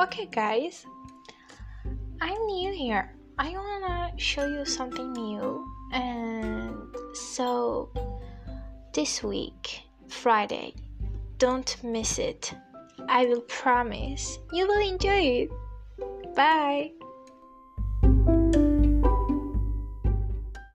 Okay guys, I'm new here. I wanna show you something new, and so this week, Friday, don't miss it. I will promise you will enjoy it. Bye!